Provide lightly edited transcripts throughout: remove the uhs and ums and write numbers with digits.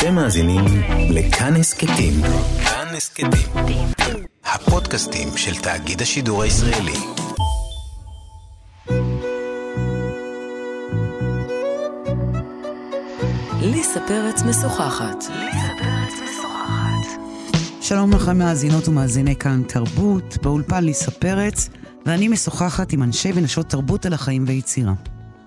אתם מאזינים לכאן הסקטים. כאן הסקטים. הפודקאסטים של תאגיד השידור הישראלי. ליסה פרץ משוחחת. שלום לכם מאזינות ומאזיני כאן תרבות, באולפן ליסה פרץ, ואני משוחחת עם אנשי ונשות תרבות על החיים ויצירה.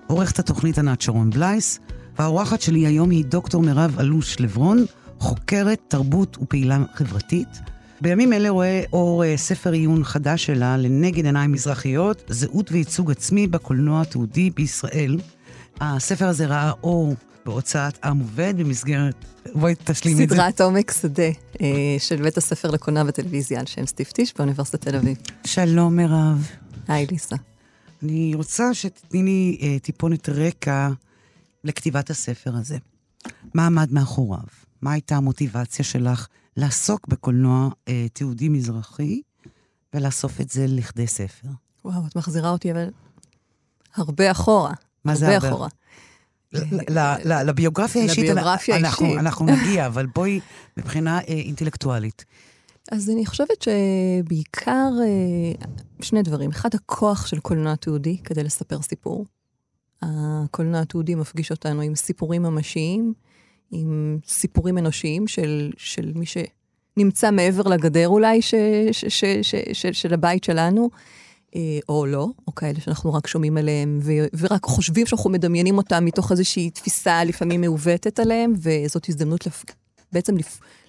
עורכת התוכנית ענת שרון בלייס, והאורחת שלי היום היא דוקטור מירב אלוש לברון, חוקרת תרבות ופעילה חברתית. בימים אלה רואה אור ספר עיון חדש שלה, לנגד עיניים מזרחיות, זהות וייצוג עצמי בקולנוע התיעודי בישראל. הספר הזה ראה אור בהוצאת עם עובד במסגרת, בואי תשלים את זה. סדרת עומק שדה של בית הספר לקולנוע וטלוויזיה על שם סטיב טיש באוניברסיטת תל אביב. שלום מירב. היי ליסה. אני רוצה שתתני לי טיפונת רקע לכתיבת הספר הזה. מה עמד מאחוריו? מה הייתה המוטיבציה שלך לעסוק בקולנוע תיעודי מזרחי ולאסוף את זה לכדי ספר? וואו, את מחזירה אותי אבל הרבה אחורה. מה זה הרבה אחורה? לביוגרפיה האישית אנחנו נגיע, אבל בואי מבחינה אינטלקטואלית. אז אני חושבת שבעיקר שני דברים. אחד, הכוח של קולנוע תיעודי כדי לספר סיפור. הקולנוע התיעודי מפגיש אותנו עם סיפורים ממשיים, עם סיפורים אנושיים של מי שנמצא מעבר לגדר אולי של הבית שלנו, או לא, או כאלה שאנחנו רק שומעים עליהם, ורק חושבים שאנחנו מדמיינים אותם מתוך איזושהי תפיסה לפעמים מעוותת עליהם, וזאת הזדמנות בעצם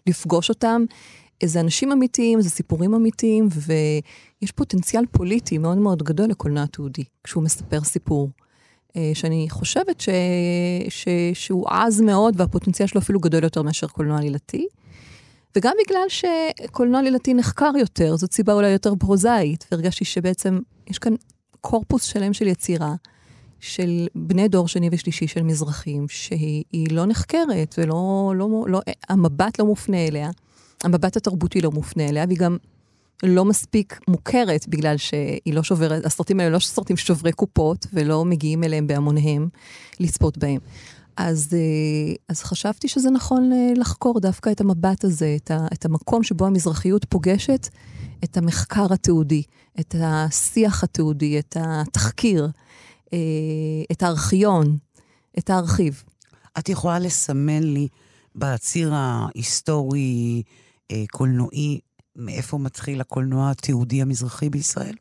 לפגוש אותם. זה אנשים אמיתיים, זה סיפורים אמיתיים, ויש פוטנציאל פוליטי מאוד מאוד גדול לקולנוע תיעודי, כשהוא מספר סיפור. שאני חושבת שהוא עז מאוד, והפוטנציאל שלו אפילו גדול יותר מאשר קולנוע לילתי. וגם בגלל שקולנוע לילתי נחקר יותר, זאת סיבה אולי יותר פרוזאית, והרגשתי שבעצם יש כאן קורפוס שלם של יצירה, של בני דור שני ושלישי של מזרחים, שהיא לא נחקרת, המבט לא מופנה אליה, המבט התרבותי לא מופנה אליה, והיא גם לא מספיק מוכרת, בגלל שהיא לא שוברת, הסרטים האלה לא סרטים שוברי קופות, ולא מגיעים אליהם בהמוניהם לצפות בהם. אז חשבתי שזה נכון לחקור דווקא את המבט הזה, את המקום שבו המזרחיות פוגשת, את המחקר התיעודי, את השיח התיעודי, את התחקיר, את הארכיון, את הארכיב. את יכולה לסמן לי בציר ההיסטורי, קולנועי, מאיפה מתחיל הקולנוע התיעודי המזרחי בישראל?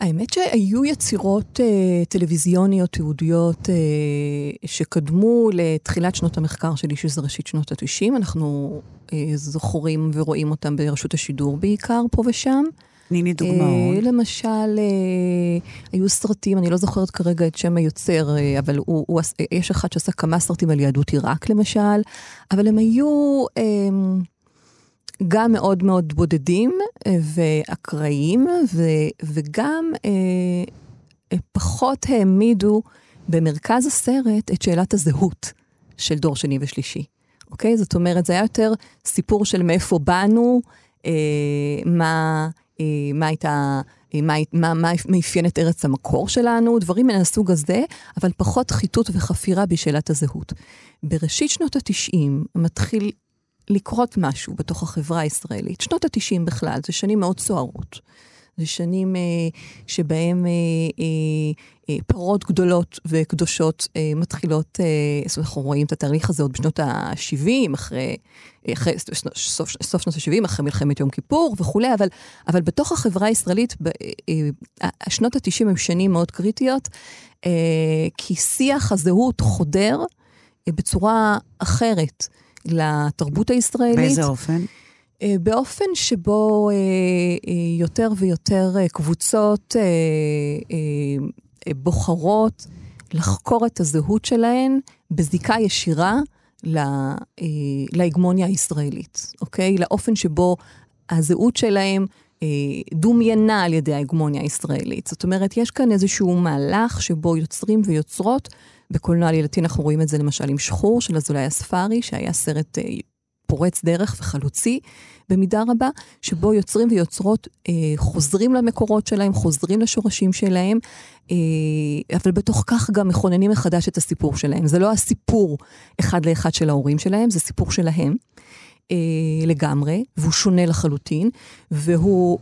האמת שהיו יצירות טלוויזיוניות תיעודיות שקדמו לתחילת שנות המחקר שלי, שזה ראשית שנות ה-90. אנחנו זוכרים ורואים אותם ברשות השידור בעיקר פה ושם. ניני דוגמאות. למשל, היו סרטים, אני לא זוכרת כרגע את שם היוצר, אבל יש אחד שעשה כמה סרטים על יהדות עיראק למשל, אבל הם היו גם מאוד מאוד בודדים ואקראיים, וגם פחות העמידו במרכז הסרט את שאלת הזהות של דור שני ושלישי. אוקיי? זאת אומרת, זה היה יותר סיפור של מאיפה באנו, מה הייתה, מה מאפיין את ארץ המקור שלנו, דברים מן הסוג הזה, אבל פחות חיתות וחפירה בשאלת הזהות. בראשית שנות ה-90 מתחיל לקרות משהו בתוך החברה הישראלית. שנות ה-90 בכלל, זה שנים מאוד סוערות. זה שנים שבהם פרות גדולות וקדושות מתחילות, אנחנו רואים את התהליך הזה עוד בשנות ה-70, סוף שנות ה-70, אחרי מלחמת יום כיפור וכולי, אבל בתוך החברה הישראלית, שנות ה-90 הם שנים מאוד קריטיות, כי שיח הזהות חודר בצורה אחרת, לתרבות הישראלית. באיזה אופן? באופן שבו יותר ויותר קבוצות בוחרות לחקור את הזהות שלהן בזיקה ישירה להגמוניה הישראלית, אוקיי? לאופן שבו הזהות שלהן דומיינה על ידי ההגמוניה הישראלית. זאת אומרת, יש כאן איזשהו מהלך שבו יוצרים ויוצרות, בקולנוע לילתי אנחנו רואים את זה למשל עם שחור של אזולאי אספרי, שהיה סרט פורץ דרך וחלוצי במידה רבה, שבו יוצרים ויוצרות חוזרים למקורות שלהם, חוזרים לשורשים שלהם, אבל בתוך כך גם מכוננים מחדש את הסיפור שלהם. זה לא הסיפור אחד לאחד של ההורים שלהם, זה סיפור שלהם. לגמרי, והוא שונה לחלוטין, והוא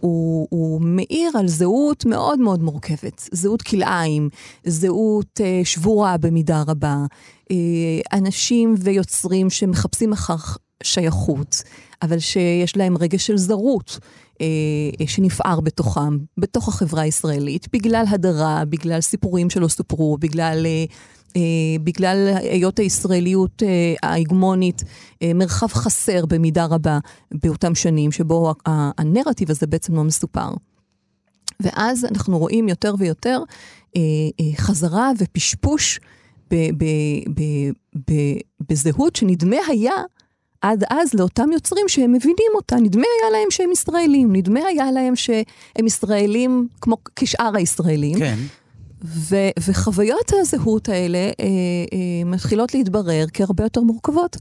הוא מאיר על זהות מאוד מאוד מורכבת, זהות כלאיים, זהות שבורה במידה רבה, אנשים ויוצרים שמחפשים אחר שייכות, אבל שיש להם רגש של זרות, שנפער בתוכם, בתוך החברה הישראלית, בגלל הדרה, בגלל סיפורים שלא סופרו, בגלל... בגלל היות הישראליות ההגמונית, מרחב חסר במידה רבה באותם שנים, שבו הנרטיב הזה בעצם לא מסופר. ואז אנחנו רואים יותר ויותר חזרה ופשפוש בזהות שנדמה היה עד אז לאותם יוצרים שהם מבינים אותה, נדמה היה להם שהם ישראלים, נדמה היה להם שהם ישראלים כמו כשאר הישראלים. כן. וחוויות הזהות האלה מתחילות להתברר כהרבה יותר מורכבות.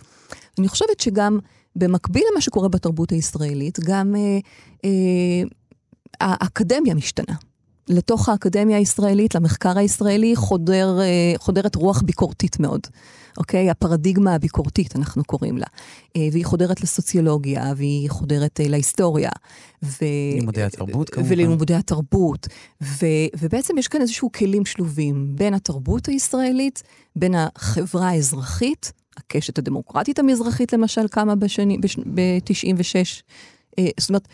אני חושבת שגם במקביל למה שקורה בתרבות הישראלית, גם האקדמיה משתנה. לתוך האקדמיה הישראלית, למחקר הישראלי, חודרת רוח ביקורתית מאוד. אוקיי? הפרדיגמה הביקורתית, אנחנו קוראים לה. והיא חודרת לסוציולוגיה, והיא חודרת להיסטוריה. לימודי התרבות, כמובן. ולימודי התרבות. ובעצם יש כאן איזשהו כלים שלובים בין התרבות הישראלית, בין החברה האזרחית, הקשת הדמוקרטית המזרחית, למשל, קמה ב-96. זאת אומרת,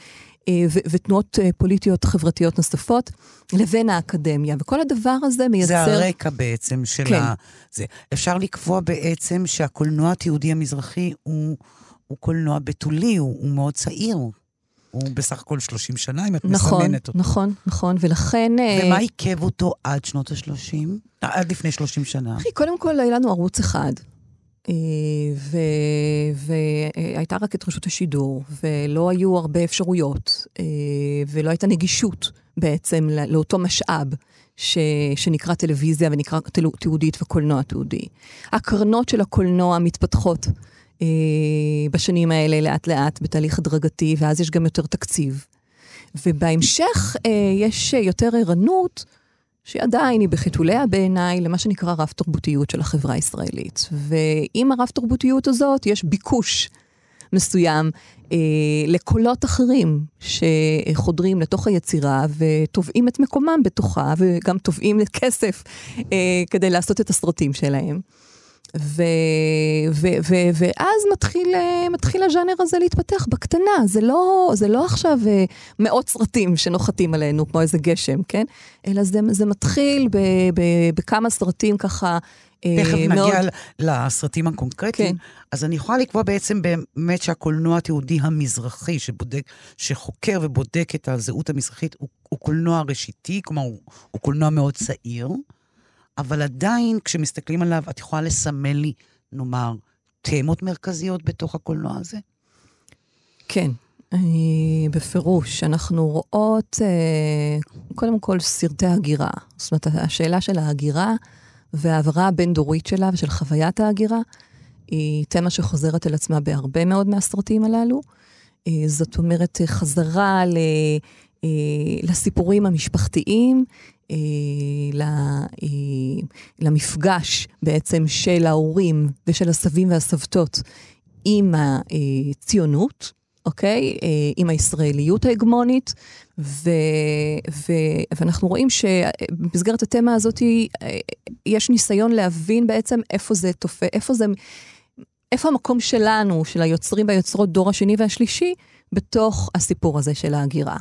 ותנועות פוליטיות חברתיות נוספות, לבין האקדמיה, וכל הדבר הזה מייצר... זה הרקע בעצם של כן. זה. אפשר לקבוע בעצם שהקולנוע התיעודי המזרחי הוא קולנוע בתולי, הוא מאוד צעיר, הוא בסך הכל 30 שנה, אם את נכון, מסמנת אותו. נכון, נכון, ולכן... ומה עיכב אותו עד שנות ה-30? עד לפני 30 שנה. אחי, קודם כל היה לנו ערוץ אחד, והייתה רק את רשות השידור, ולא היו הרבה אפשרויות, ולא הייתה נגישות בעצם לאותו משאב שנקרא טלוויזיה ונקרא תיעודית וקולנוע תיעודי. הקרנות של הקולנוע מתפתחות בשנים האלה לאט לאט בתהליך הדרגתי, ואז יש גם יותר תקציב. ובהמשך יש יותר ערנות, שעדיין היא בחיתוליה בעיניי למה שנקרא רב תרבותיות של החברה הישראלית. ועם הרב תרבותיות הזאת יש ביקוש מסוים לקולות אחרים שחודרים לתוך היצירה וטובעים את מקומם בתוכה וגם טובעים לכסף כדי לעשות את הסרטים שלהם. ואז מתחיל הז'אנר הזה להתפתח בקטנה. זה לא עכשיו מאות סרטים שנוחתים עלינו כמו איזה גשם, כן? אלא זה מתחיל בכמה סרטים ככה. תכף נגיע לסרטים הקונקרטיים. אז אני יכולה לקבוע בעצם באמת שהקולנוע התיעודי המזרחי שחוקר ובודק את הזהות המזרחית הוא קולנוע ראשיתי, כלומר הוא קולנוע מאוד צעיר, אבל עדיין, כשמסתכלים עליו, את יכולה לסמל לי, נאמר, תמות מרכזיות בתוך הקולנוע הזה? כן, בפירוש. אנחנו רואות, קודם כל, סרטי הגירה. זאת אומרת, השאלה של ההגירה, והעברה הבין-דורית שלה, ושל חוויית ההגירה, היא תמה שחוזרת אל עצמה בהרבה מאוד מהסרטים הללו. זאת אומרת, חזרה לסיפורים המשפחתיים, למפגש בעצם של ההורים ושל הסבים והסבתות עם הציונות, אוקיי? עם הישראליות ההגמונית, ואנחנו רואים שבמסגרת התמה הזאת יש ניסיון להבין בעצם איפה זה תופע, איפה המקום שלנו, של היוצרים והיוצרות דור השני והשלישי, בתוך הסיפור הזה של ההגירה.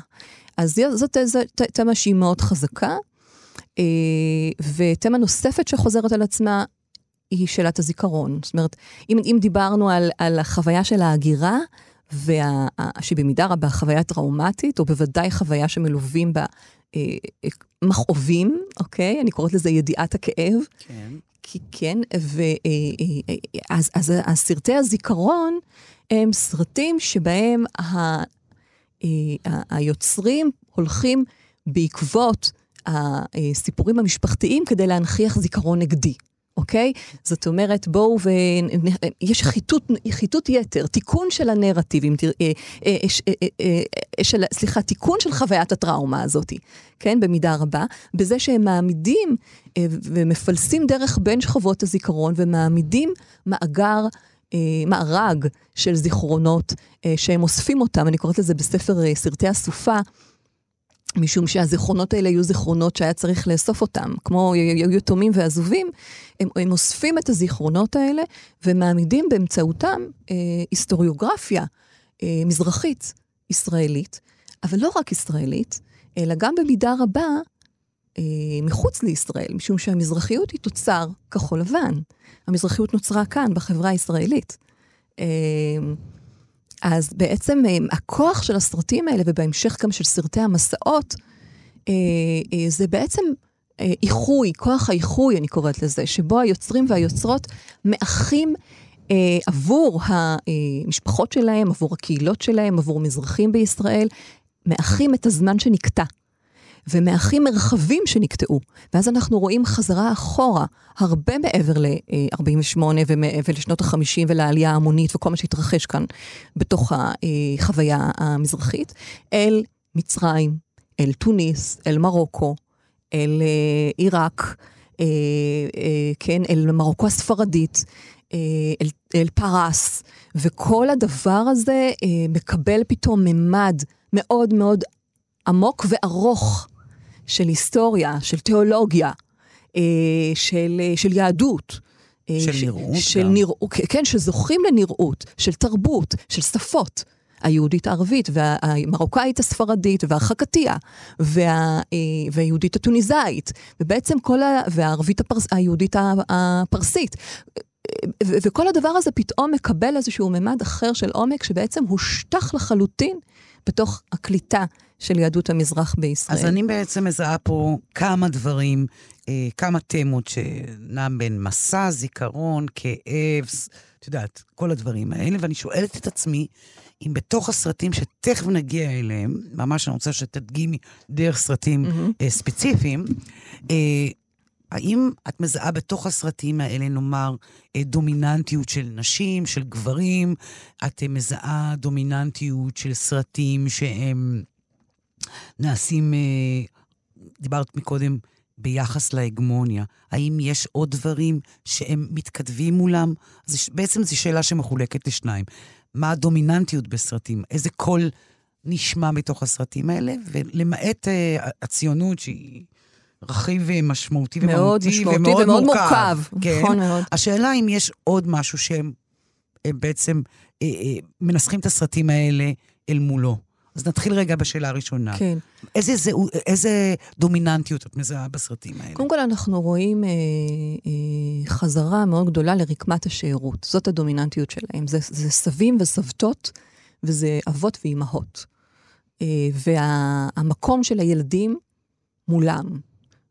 אז זאת תמה שהיא מאוד חזקה, ותמה נוספת שחוזרת על עצמה היא שאלת הזיכרון. זאת אומרת, אם דיברנו על החוויה של ההגירה, שבמידה רבה חוויה טראומטית, או בוודאי חוויה שמלווים בה מכאובים, אוקיי? אני קוראת לזה ידיעת הכאב. כן. כי כן, אז הסרטי הזיכרון הם סרטים שבהם היוצרים הולכים בעקבות הסיפורים המשפחתיים כדי להנחיח זיכרון נגדי. אוקיי? זאת אומרת, בואו יש חיתות יתר, תיקון של הנרטיבים, סליחה, תיקון של חוויית הטראומה הזאת, כן? במידה רבה, בזה שהם מעמידים ומפלסים דרך בין שכבות הזיכרון, ומעמידים מארג של זיכרונות שהם אוספים אותם, אני קוראת לזה בספר סרטי הסופה, משום שהזיכרונות האלה היו זיכרונות שהיה צריך לאסוף אותם, כמו יתומים ועזובים, הם אוספים את הזיכרונות האלה, ומעמידים באמצעותם היסטוריוגרפיה מזרחית ישראלית, אבל לא רק ישראלית, אלא גם במידה רבה מחוץ לישראל, משום שהמזרחיות היא תוצר כחול לבן. המזרחיות נוצרה כאן, בחברה הישראלית. אז בעצם הכוח של הסרטים האלה, ובהמשך גם של סרטי המסעות, זה בעצם איחוי, כוח האיחוי, אני קוראת לזה, שבו היוצרים והיוצרות מאחים עבור המשפחות שלהם, עבור הקהילות שלהם, עבור מזרחים בישראל, מאחים את הזמן שנקטע. ומאחים מרחבים שנקטעו, ואז אנחנו רואים חזרה אחורה, הרבה מעבר ל-48 ולשנות ה-50 ולעלייה ההמונית, וכל מה שהתרחש כאן בתוך החוויה המזרחית, אל מצרים, אל טוניס, אל מרוקו, אל עיראק, כן, אל מרוקו הספרדית, אל פרס, וכל הדבר הזה מקבל פתאום ממד מאוד מאוד עמוק וארוך, של היסטוריה, של תיאולוגיה, של יהדות, של נראות, כן, שזוכים לנראות, של תרבות, של שפות, היהודית הערבית, והמרוקאית הספרדית, והחקתיה, והיהודית הטוניזאית, ובעצם כל הערבית היהודית הפרסית, וכל הדבר הזה פתאום מקבל איזשהו ממד אחר של עומק, שבעצם הושטח לחלוטין, בתוך הקליטה של יהדות המזרח בישראל. אז אני בעצם מזהה פה כמה דברים, כמה תמות שנעם בין מסע, זיכרון, כאב, את יודעת, כל הדברים האלה, ואני שואלת את עצמי, אם בתוך הסרטים שתכף נגיע אליהם, ממש אני רוצה שתדגימי דרך סרטים ספציפיים, האם את מזהה בתוך הסרטים האלה, נאמר, דומיננטיות של נשים, של גברים, את מזהה דומיננטיות של סרטים שהם נעשים, דיברת מקודם, ביחס להגמוניה. האם יש עוד דברים שהם מתכתבים מולם? בעצם זו שאלה שמחולקת לשניים. מה הדומיננטיות בסרטים? איזה קול נשמע בתוך הסרטים האלה? ולמעט הציונות שהיא רכיב משמעותי ומהותי ומאוד מורכב. נכון מאוד. השאלה אם יש עוד משהו שהם בעצם מנסחים את הסרטים האלה אל מולו. אז נתחיל רגע בשאלה הראשונה. כן. איזה דומיננטיות את מזהה בסרטים האלה? קודם כל אנחנו רואים חזרה מאוד גדולה לרקמת השאירות. זאת הדומיננטיות שלהם. זה סבים וסבתות וזה אבות ואימהות. והמקום של הילדים מולם.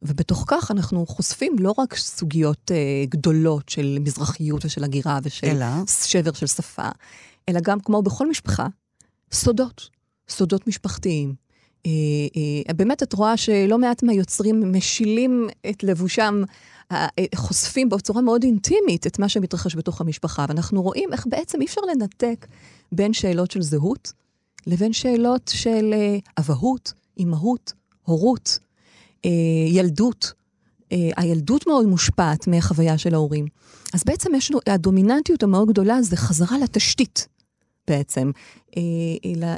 ובתוך כך אנחנו חושפים לא רק סוגיות גדולות של מזרחיות ושל הגירה ושל שבר של שפה, אלא גם כמו בכל משפחה, סודות משפחתיים. באמת את רואה שלא מעט מהיוצרים משילים את לבושם, חושפים בצורה מאוד אינטימית את מה שמתרחש בתוך המשפחה, ואנחנו רואים איך בעצם אי אפשר לנתק בין שאלות של זהות, לבין שאלות של אבהות, אימהות, הורות, ילדות, הילדות מאוד מושפעת מהחוויה של ההורים. אז בעצם הדומיננטיות המאוד גדולה זה חזרה לתשתית, בעצם.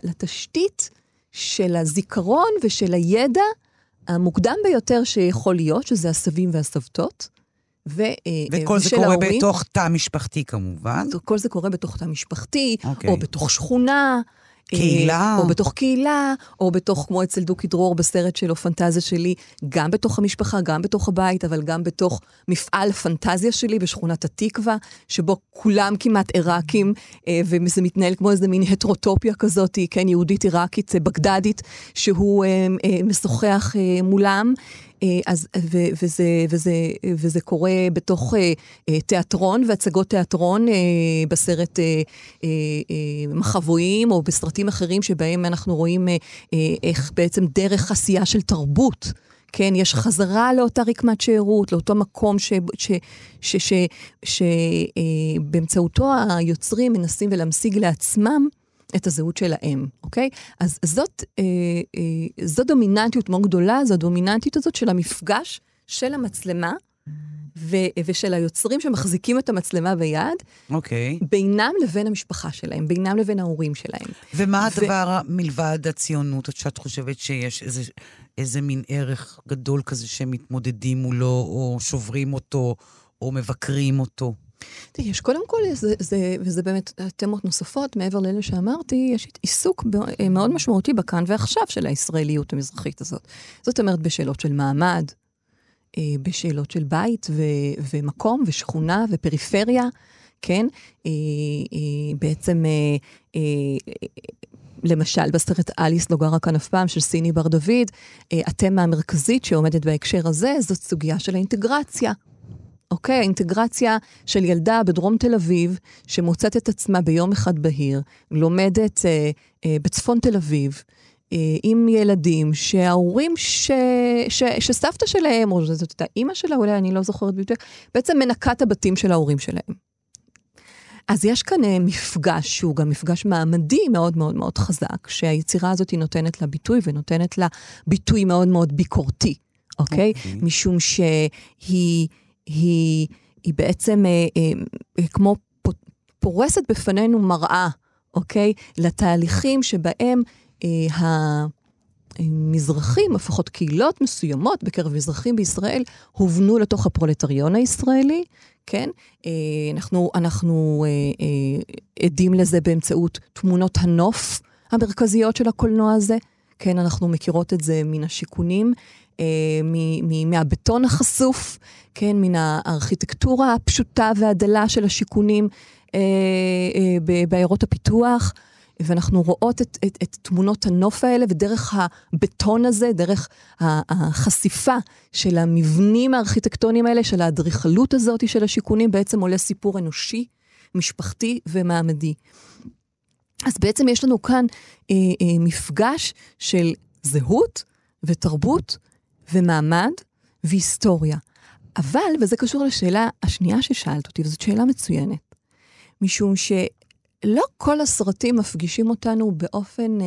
לתשתית של הזיכרון ושל הידע המוקדם ביותר שיכול להיות, שזה הסבים והסבתות, וכל זה קורה בתוך תא משפחתי כמובן. כל זה קורה בתוך תא משפחתי, או בתוך שכונה, קהילה. או בתוך קהילה, או בתוך, כמו אצל דוקי דרור בסרט שלו, פנטזיה שלי, גם בתוך המשפחה, גם בתוך הבית, אבל גם בתוך מפעל פנטזיה שלי בשכונת התקווה, שבו כולם כמעט עיראקים, וזה מתנהל כמו איזה מין הטרוטופיה כזאת, כן, יהודית עיראקית, בגדדית, שהוא משוחח מולם, אז, וזה קורה בתוך תיאטרון והצגות תיאטרון בסרט מחבואים או בסרטים אחרים שבהם אנחנו רואים איך בעצם דרך עשייה של תרבות כן, יש חזרה לאותה רקמת שערות, לאותו מקום שבאמצעותו היוצרים מנסים ולהמשיג לעצמם את הזהות שלהם, אוקיי? אז זו דומיננטיות מאוד גדולה, זו הדומיננטיות הזאת של המפגש של המצלמה, ושל היוצרים שמחזיקים את המצלמה ביד, אוקיי. בינם לבין המשפחה שלהם, בינם לבין ההורים שלהם. ומה הדבר מלבד הציונות, שאת חושבת שיש איזה מין ערך גדול כזה שמתמודדים מולו, או שוברים אותו, או מבקרים אותו? יש קודם כל, וזה באמת תמות נוספות, מעבר לאלה שאמרתי, יש עיסוק מאוד משמעותי בכאן ועכשיו של הישראליות המזרחית הזאת. זאת אומרת, בשאלות של מעמד, בשאלות של בית ומקום ושכונה ופריפריה, כן? בעצם, למשל, בסרט אליס לא גרה כאן אף פעם של סיני בר דוד, התמה המרכזית שעומדת בהקשר הזה, זאת סוגיה של האינטגרציה. אוקיי, האינטגרציה של ילדה בדרום תל אביב, שמוצאת את עצמה ביום אחד בהיר, לומדת בצפון תל אביב, עם ילדים שההורים שסבתא שלהם, או זאת הייתה אימא שלה, אולי אני לא זוכרת בדיוק, בעצם מנקה את הבתים של ההורים שלהם. אז יש כאן מפגש שהוא גם מפגש מעמדי מאוד מאוד מאוד חזק, שהיצירה הזאת היא נותנת לה ביטוי, ונותנת לה ביטוי מאוד מאוד ביקורתי, אוקיי? משום שהיא... היא בעצם כמו פורסת בפנינו מראה, אוקיי? לתהליכים שבהם המזרחים, לפחות קהילות מסוימות בקרב מזרחים בישראל, הובנו לתוך הפרולטריון הישראלי, כן? אנחנו עדים לזה באמצעות תמונות הנוף המרכזיות של הקולנוע הזה, כן, אנחנו מכירות את זה מן השיקונים, מהבטון החשוף, כן, מן הארכיטקטורה הפשוטה והדלה של השיקונים בעיירות הפיתוח, ואנחנו רואות את תמונות הנוף האלה, ודרך הבטון הזה, דרך החשיפה של המבנים הארכיטקטוניים האלה, של האדריכלות הזאת של השיקונים, בעצם עולה סיפור אנושי, משפחתי ומעמדי. אז בעצם יש לנו כאן מפגש של זהות ותרבות ומעמד והיסטוריה. אבל, וזה קשור לשאלה השנייה ששאלת אותי, וזאת שאלה מצוינת, משום שלא כל הסרטים מפגישים אותנו באופן...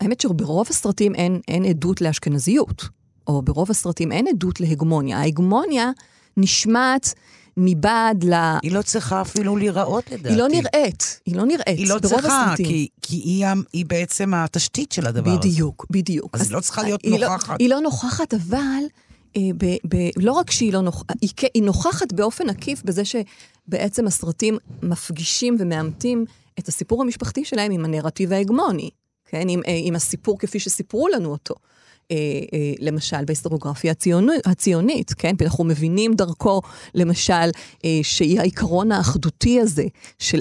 האמת שברוב הסרטים אין עדות לאשכנזיות, או ברוב הסרטים אין עדות להגמוניה. ההגמוניה נשמעת... מבעד לה... היא לא צריכה אפילו להיראות לדעתי. היא לא נראית. היא לא צריכה, כי היא בעצם התשתית של הדבר הזה. בדיוק. אז היא לא צריכה להיות נוכחת. היא לא נוכחת, אבל לא רק שהיא לא נוכחת, היא נוכחת באופן עקיף בזה שבעצם הסרטים מפגישים ומאמתים את הסיפור המשפחתי שלהם עם הנרטיב ההגמוני, עם הסיפור כפי שסיפרו לנו אותו. למשל בהיסטוריוגרפיה הציונית, כן? אנחנו מבינים דרכו, למשל, שהיא העיקרון האחדותי הזה של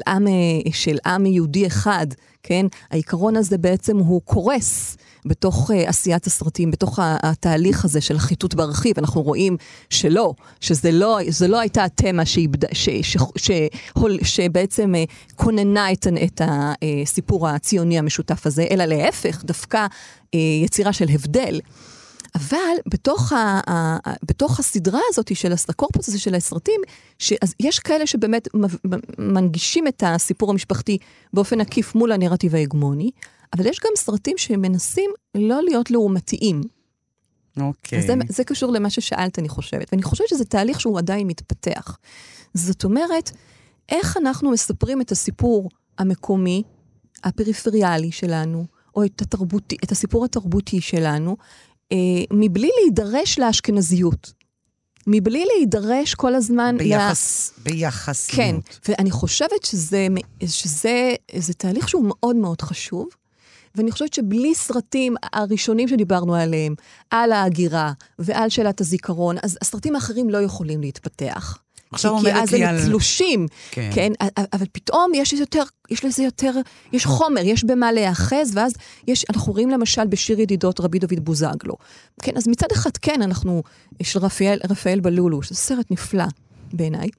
עם יהודי אחד, כן? העיקרון הזה בעצם הוא קורס בתוך עשיית הסרטים, בתוך התהליך הזה של החיטוט בארכיב. אנחנו רואים שלא, שזה לא הייתה התמה שבעצם כוננה את הסיפור הציוני המשותף הזה, אלא להפך, דווקא יצירה של הבדל. אבל בתוך הסדרה הזאת של הקורפוס הזה של הסרטים, אז יש כאלה שבאמת מנגישים את הסיפור המשפחתי באופן עקיף מול הנרטיב ההגמוני, אבל יש גם סרטים שמנסים לא להיות לעומתיים. אוקיי. אז זה קשור למה ששאלת, אני חושבת. ואני חושבת שזה תהליך שהוא עדיין מתפתח. זאת אומרת, איך אנחנו מספרים את הסיפור המקומי, הפריפריאלי שלנו, או את הסיפור התרבותי שלנו, מבלי להידרש לאשכנזיות. מבלי להידרש כל הזמן... ביחסיות. כן, ואני חושבת שזה תהליך שהוא מאוד מאוד חשוב, ואני חושבת שבלי סרטים הראשונים שדיברנו עליהם, על ההגירה ועל שאלת הזיכרון, אז הסרטים האחרים לא יכולים להתפתח. כי אז הם תלושים, כן, אבל פתאום יש לזה יותר, יש חומר, יש במה להיאחז, ואז אנחנו רואים למשל בשיר ידידות רבי דוד בוזגלו, כן, אז מצד אחד כן, יש רפאל בלולו, שזה סרט נפלא בעיניי,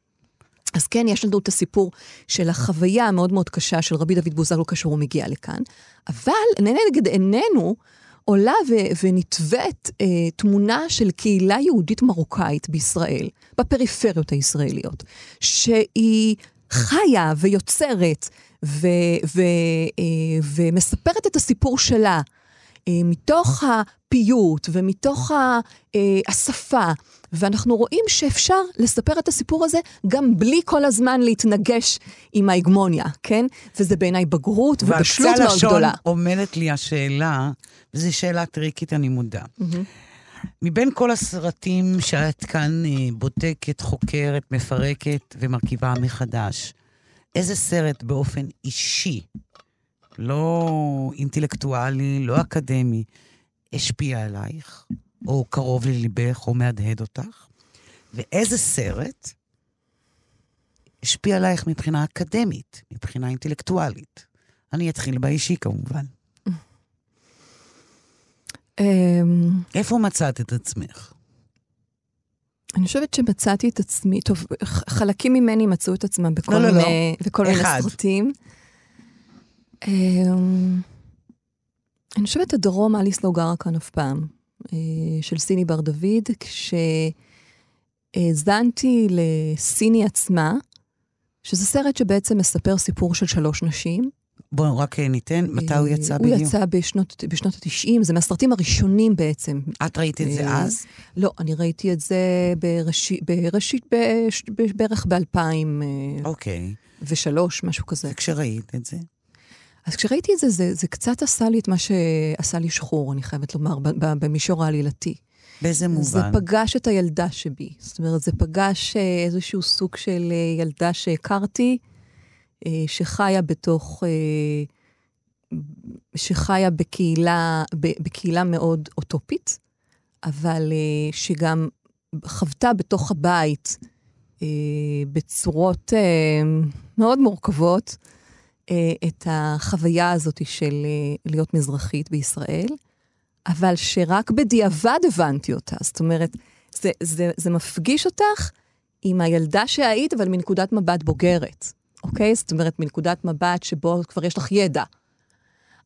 אז כן, יש לנו את הסיפור של החוויה המאוד מאוד קשה של רבי דוד בוזגלו כאשר הוא מגיע לכאן, אבל נגד עינינו עולה ונתווית תמונה של קהילה יהודית מרוקאית בישראל, בפריפריות הישראליות, שהיא חיה ויוצרת ומספרת את הסיפור שלה, מתוך הפיוט ומתוך השפה, ואנחנו רואים שאפשר לספר את הסיפור הזה גם בלי כל הזמן להתנגש עם ההגמוניה, כן? וזה בעיניי בגרות ובשלות מאוד גדולה. ועל קצה לשון עומדת לי השאלה, וזו שאלה טריקית, אני מודה. מבין כל הסרטים שאת כאן בודקת, חוקרת, מפרקת ומרכיבה מחדש, איזה סרט באופן אישי, לא אינטלקטואלי, לא אקדמי, השפיע עלייך, או קרוב לליבך, או מהדהד אותך? ואיזה סרט השפיע עלייך מבחינה אקדמית, מבחינה אינטלקטואלית? אני אתחיל באישי כמובן. איפה מצאת את עצמך? אני חושבת שמצאתי את עצמי, טוב, חלקים ממני מצאו את עצמם בכל מיני סרטים. אני חושבת הדרום, אליס לא גרה כאן אף פעם, של סיני בר דוד, כשהזדנתי לסיני עצמה, שזה סרט שבעצם מספר סיפור של 3 נשים. בואו רק ניתן, מתי הוא יצא בדיוק? הוא יצא בשנות ה-90, זה מהסרטים הראשונים בעצם. את ראית את זה אז? לא, אני ראיתי את זה בראשית, בערך ב-2003, משהו כזה. כשראית את זה? אז כשראיתי את זה, זה קצת עשה לי את מה שעשה לי שחור, אני חייבת לומר, במישור העלילתי. באיזה מובן? זה פגש את הילדה שבי. זאת אומרת, זה פגש איזשהו סוג של ילדה שהכרתי, שחיה בקהילה מאוד אוטופית, אבל שגם חוותה בתוך הבית בצורות מאוד מורכבות, את החוויה הזאת של להיות מזרחית בישראל, אבל שרק בדיעבד הבנתי אותה. זאת אומרת, זה מפגיש אותך עם הילדה שהיית, אבל מנקודת מבט בוגרת. אוקיי? זאת אומרת, מנקודת מבט שבו כבר יש לך ידע.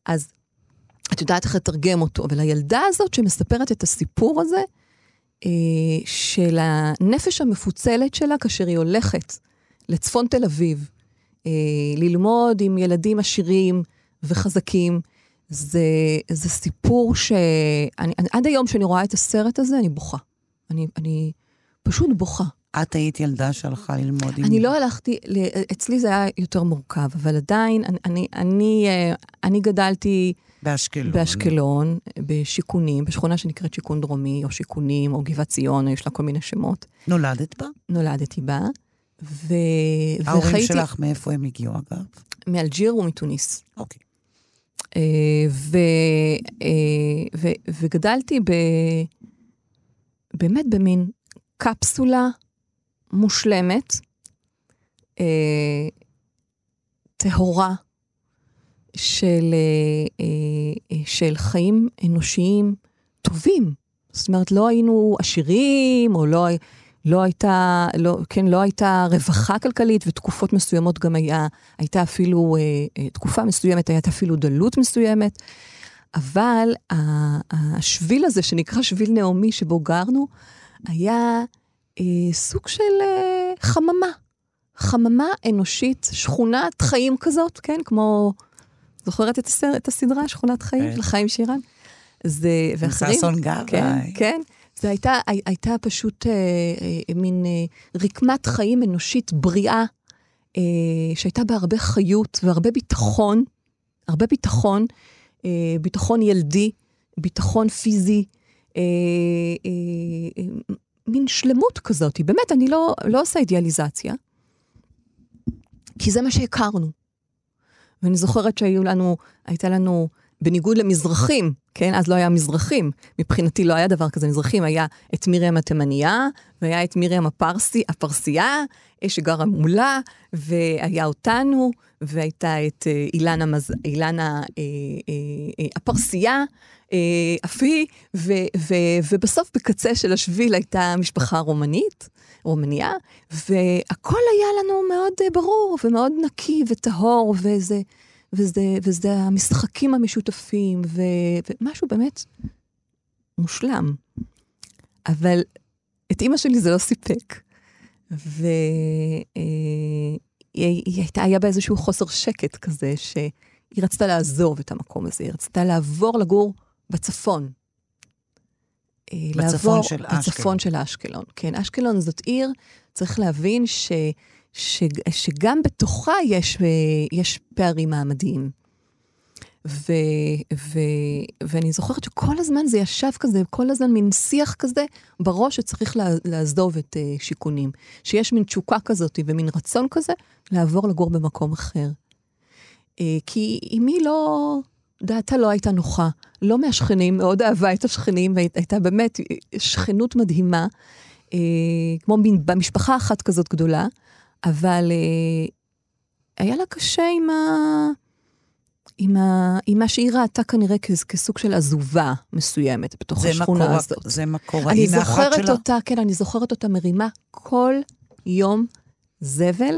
אז את יודעת איך לתרגם אותו, אבל הילדה הזאת שמספרת את הסיפור הזה, של הנפש המפוצלת שלה, כאשר היא הולכת לצפון תל אביב, ללמוד עם ילדים עשירים וחזקים, זה סיפור עד היום שאני רואה את הסרט הזה, אני בוכה. אני פשוט בוכה. את היית ילדה שהלכה ללמוד עם... אני לא הלכתי, אצלי זה היה יותר מורכב, אבל עדיין, אני גדלתי... באשקלון, בשיכונים, בשכונה שנקראת שיכון דרומי, או שיכונים, או גבעת ציון, יש לה כל מיני שמות. נולדת בה? נולדתי בה. ההורים שלך מאיפה הם הגיעו אגב? מאלג'יר ומתוניס. אוקיי. וגדלתי באמת במין קפסולה מושלמת, טהורה של חיים אנושיים טובים. זאת אומרת, לא היינו עשירים, או לא הייתה רווחה כלכלית, ותקופות מסוימות גם הייתה אפילו, תקופה מסוימת, הייתה אפילו דלות מסוימת, אבל השביל הזה, שנקרא שביל נעמי, שבו גרנו, היה סוג של חממה אנושית, שכונת חיים כזאת, כן? כמו, זוכרת את הסדרה, שכונת חיים, של חיים שירן? ואחרים, כן? זה הייתה פשוט מין רקמת חיים אנושית בריאה, שהייתה בה הרבה חיות והרבה ביטחון, ביטחון ילדי, ביטחון פיזי, מין שלמות כזאת. באמת, אני לא עושה אידיאליזציה, כי זה מה שהכרנו. ואני זוכרת שהייתה לנו... בניגוד למזרחים, כן? אז לא היה מזרחים. מבחינתי לא היה דבר כזה מזרחים, היה את מירם התימניה, והיה את מירם הפרסייה, שגרה מולה, והיה אותנו, והייתה את אילנה הפרסייה, אפי, ובסוף בקצה של השביל הייתה משפחה רומניה, והכל היה לנו מאוד ברור, ומאוד נקי וטהור, וזה... וזה המשחקים המשותפים, ומשהו באמת מושלם. אבל את אמא שלי זה לא סיפק. והיא היה באיזשהו חוסר שקט כזה, שהיא רצתה לעזוב את המקום הזה, היא רצתה לעבור לגור בצפון. בצפון של אשקלון. בצפון של אשקלון, כן. אשקלון זאת עיר, צריך להבין שגם בתוכה יש פערים מעמדיים. ואני זוכרת שכל הזמן זה ישב כזה, כל הזמן מין שיח כזה בראש שצריך לעזוב את שיכונים. שיש מין תשוקה כזאת ומין רצון כזה לעבור לגור במקום אחר. כי אם היא לא... דעתה לא הייתה נוחה, לא מהשכנים, מאוד אהבה את השכנים, והייתה באמת שכנות מדהימה, כמו במשפחה אחת כזאת גדולה, אבל היה לה קשה עם מה שהיא ראתה כנראה כסוג של עזובה מסוימת בתוך השכונה הזאת. זה מקור העינה אחת שלה? כן, אני זוכרת אותה מרימה כל יום זבל,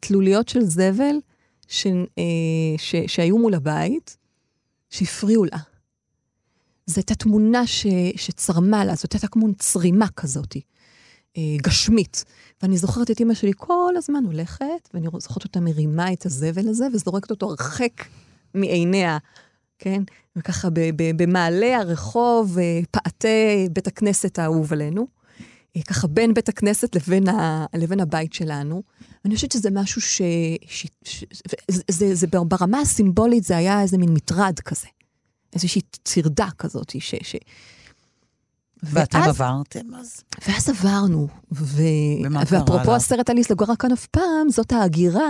תלוליות של זבל, שהיו מול הבית, שהפריעו לה. זאת הייתה תמונה שצרמה לה, זאת הייתה כמו צרימה כזאת, גשמית. ואני זוכרת את אמא שלי כל הזמן הולכת, ואני זוכרת אותה מרימה את הזבל הזה, וזורקת אותו הרחק מעיניה, כן? וככה במעלה הרחוב, פעתי בית הכנסת האהוב עלינו, ככה בין בית הכנסת לבין הבית שלנו. אני חושבת שזה משהו זה ברמה הסימבולית, זה היה איזה מין מטרד כזה. איזושהי צרדה כזאת. ואתם עברתם אז? ואז עברנו. ואפרופו הסרט אליס לא גרה כאן אף פעם, זאת ההגירה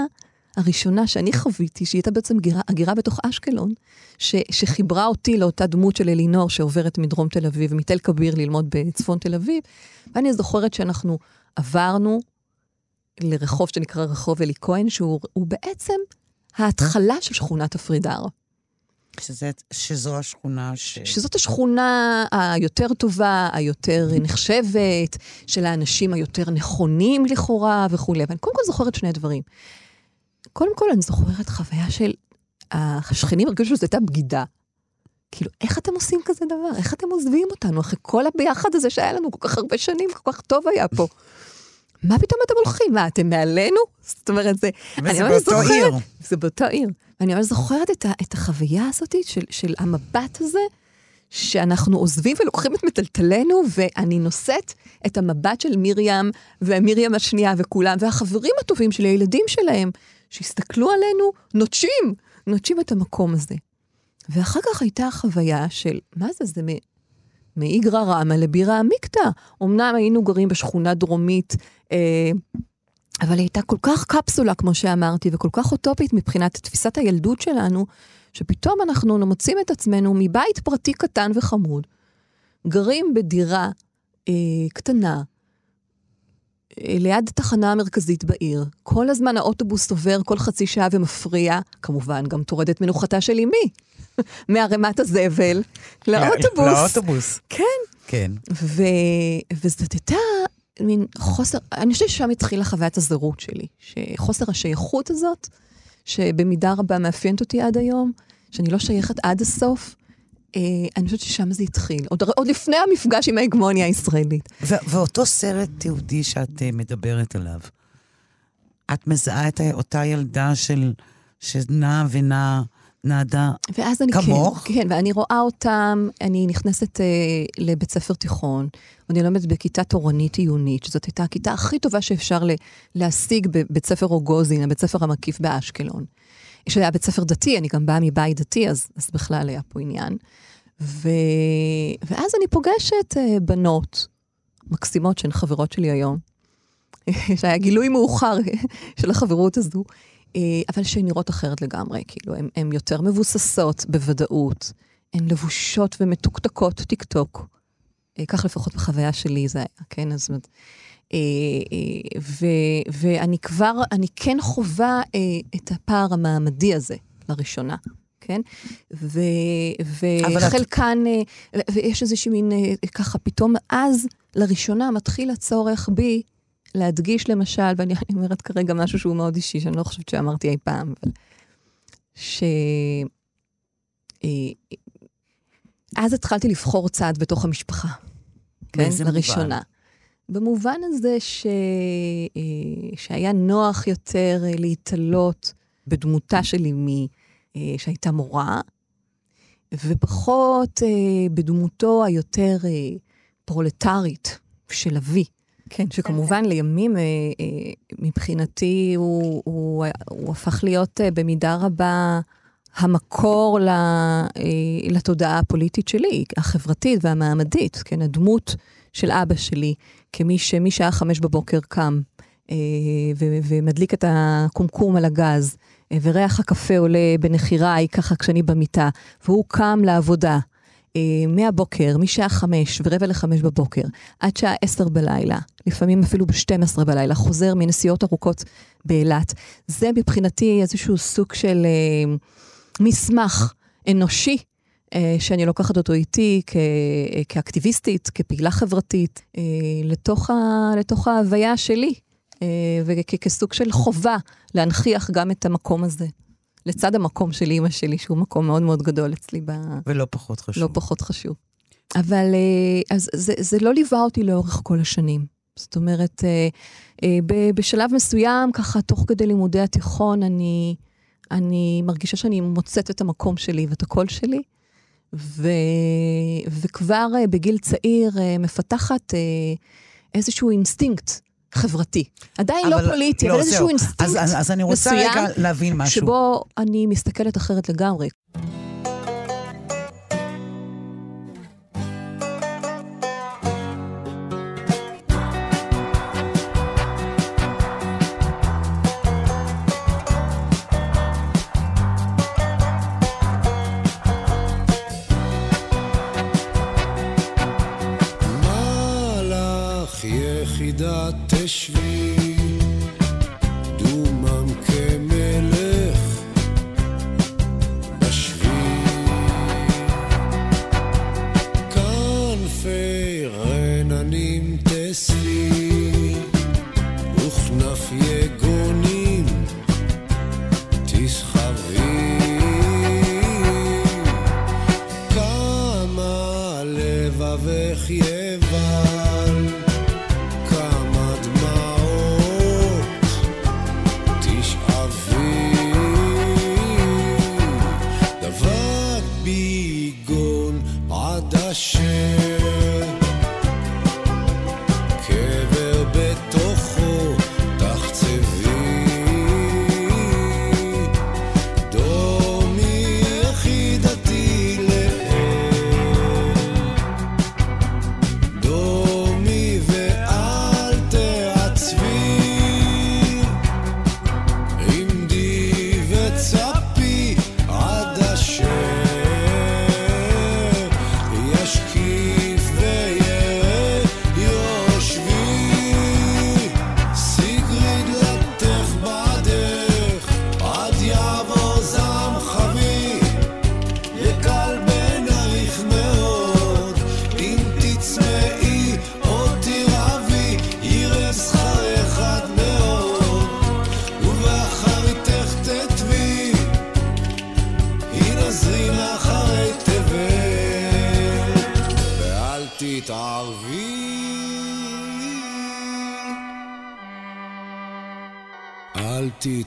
הראשונה שאני חוויתי, שהיא הייתה בעצם הגירה בתוך אשקלון, שחיברה אותי לאותה דמות של אלינור, שעוברת מדרום תל אביב, מתל כביר ללמוד בצפון תל אביב, ואני זוכרת שאנחנו עברנו לרחוב שנקרא רחוב אלי כהן, שהוא בעצם ההתחלה של שכונת הפרידר. שזו השכונה שזאת השכונה היותר טובה, היותר נחשבת, של האנשים היותר נכונים לכאורה וכו'. ואני קודם כל זוכרת שני דברים. קודם כל אני זוכרת חוויה של השכנים הרגישו שזו הייתה בגידה. כאילו, איך אתם עושים כזה דבר? איך אתם עוזבים אותנו? אחרי כל הביחד הזה שהיה לנו כל כך הרבה שנים, כל כך טוב היה פה. מה פתאום אתם הולכים? מה, אתם מעלינו? זאת אומרת, זה... וזה באותו עיר. זה באותו עיר. ואני ממש זוכרת את החוויה הזאת של המבט הזה, שאנחנו עוזבים ולוקחים את מטלטלנו, ואני נושאת את המבט של מרים, ומרים השנייה וכולם, והחברים הטובים שלי, הילדים שלהם, שהסתכלו עלינו, נוטשים את המקום הזה. ואחר כך הייתה החוויה של, מה זה, זה מאיגרא רמא לבירא עמיקתא. אמנם היינו גרים בשכונה דרומית, אבל הייתה כל כך קפסולה, כמו שאמרתי, וכל כך אוטופית מבחינת תפיסת הילדות שלנו, שפתאום אנחנו מוצאים את עצמנו מבית פרטי קטן וחמוד, גרים בדירה קטנה, ליד תחנה המרכזית בעיר, כל הזמן האוטובוס עובר כל חצי שעה ומפריע, כמובן גם תורדת מנוחתה של אמי, מהרמת הזבל לאוטובוס. כן. וזאת הייתה מין חוסר, אני חושבת ששם התחילה חוויית הזרות שלי, שחוסר השייכות הזאת, שבמידה רבה מאפיינת אותי עד היום, שאני לא שייכת עד הסוף, אני חושבת ששם זה התחיל, עוד לפני המפגש עם ההגמוניה הישראלית. ואותו סרט תיעודי שאת מדברת עליו, את מזהה את אותה ילדה שנעה ונעדה כמוך? כן, ואני רואה אותם, אני נכנסת לבית ספר תיכון, אני לומדת בכיתה תורנית עיונית, שזאת הייתה הכיתה הכי טובה שאפשר להשיג בבית ספר רוגוזין, הבית ספר המקיף באשקלון. שהיה בית ספר דתי, אני גם באה מבית דתי, אז בכלל היה פה עניין. ואז אני פוגשת בנות מקסימות שהן חברות שלי היום, שהיה גילוי מאוחר של החברות הזו, אבל שהן נראות אחרת לגמרי, כאילו, הן יותר מבוססות בוודאות, הן לבושות ומתוקתקות טיקטוק, כך לפחות בחוויה שלי זה היה, כן, אז... ואני כן חובה את הפער המעמדי הזה לראשונה, כן? וחלקן, יש איזושהי מין, ככה פתאום אז לראשונה מתחיל הצורך בי להדגיש למשל, ואני אומרת כרגע משהו שהוא מאוד אישי, שאני לא חושבת שאמרתי אי פעם, אז התחלתי לבחור צעד בתוך המשפחה. כן, לראשונה. במובן הזה שהיה נוח יותר להתעלות בדמותה של אמי, שהייתה מורה, ופחות בדמותו היותר פרולטרית של אבי. כן, שכמובן לימים מבחינתי הוא הפך להיות במידה רבה המקור לתודעה הפוליטית שלי, החברתית והמעמדית, כן, הדמות של אבא שלי, כמי שמשעה 5:00 קם ומדליק את הקומקום על הגז, וריח הקפה עולה בנחיריי ככה כשאני במיטה, והוא קם לעבודה מהבוקר, משעה 5:45, עד שעה 10:00, לפעמים אפילו 12:00, חוזר מנסיעות ארוכות באילת. זה מבחינתי איזשהו סוג של מסמך אנושי, שאני לוקחת אותו איתי כאקטיביסטית, כפעילה חברתית, לתוך ההוויה שלי, וכסוג של חובה להנחיח גם את המקום הזה. לצד המקום של אמא שלי, שהוא מקום מאוד מאוד גדול אצלי. ולא פחות חשוב. לא פחות חשוב. אבל אז זה לא ליווה אותי לאורך כל השנים. זאת אומרת, בשלב מסוים, ככה תוך כדי לימודי התיכון, אני מרגישה שאני מוצאת את המקום שלי ואת הקול שלי, וכבר בגיל צעיר מפתחת איזשהו אינסטינקט חברתי. עדיין לא פוליטי, אבל איזשהו אינסטינקט מסוים. אז אני רוצה רגע להבין משהו. שבו אני מסתכלת אחרת לגמרי. תשבי דומם כמלך בשבי כנפי רננים תסבי וכנף יגונים תסחבי כמה לבבך יבל אחרי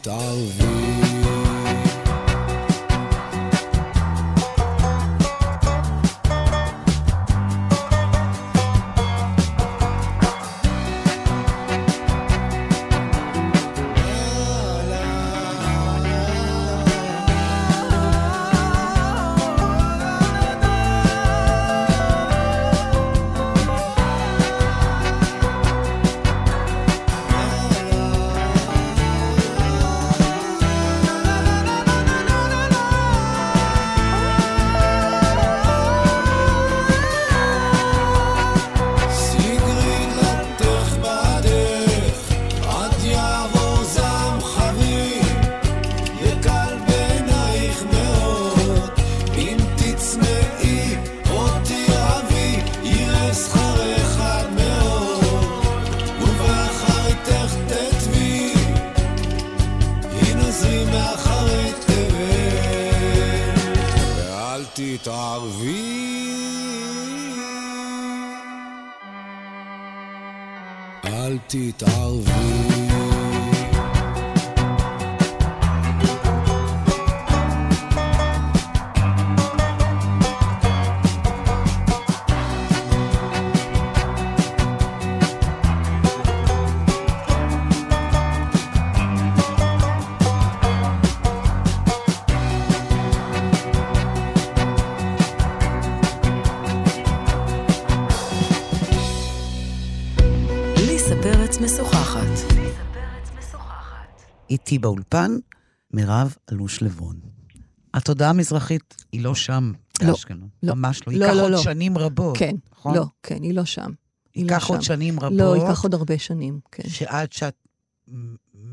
תבל תתערבי אל תתערבי איתי באולפן, מירב אלוש לברון. התודעה המזרחית היא לא שם באשקלון. לא, ממש לא. ייקח עוד שנים רבות. כן, לא, כן, היא לא שם. ייקח עוד שנים רבות. לא, ייקח עוד הרבה שנים, כן. שעד שאת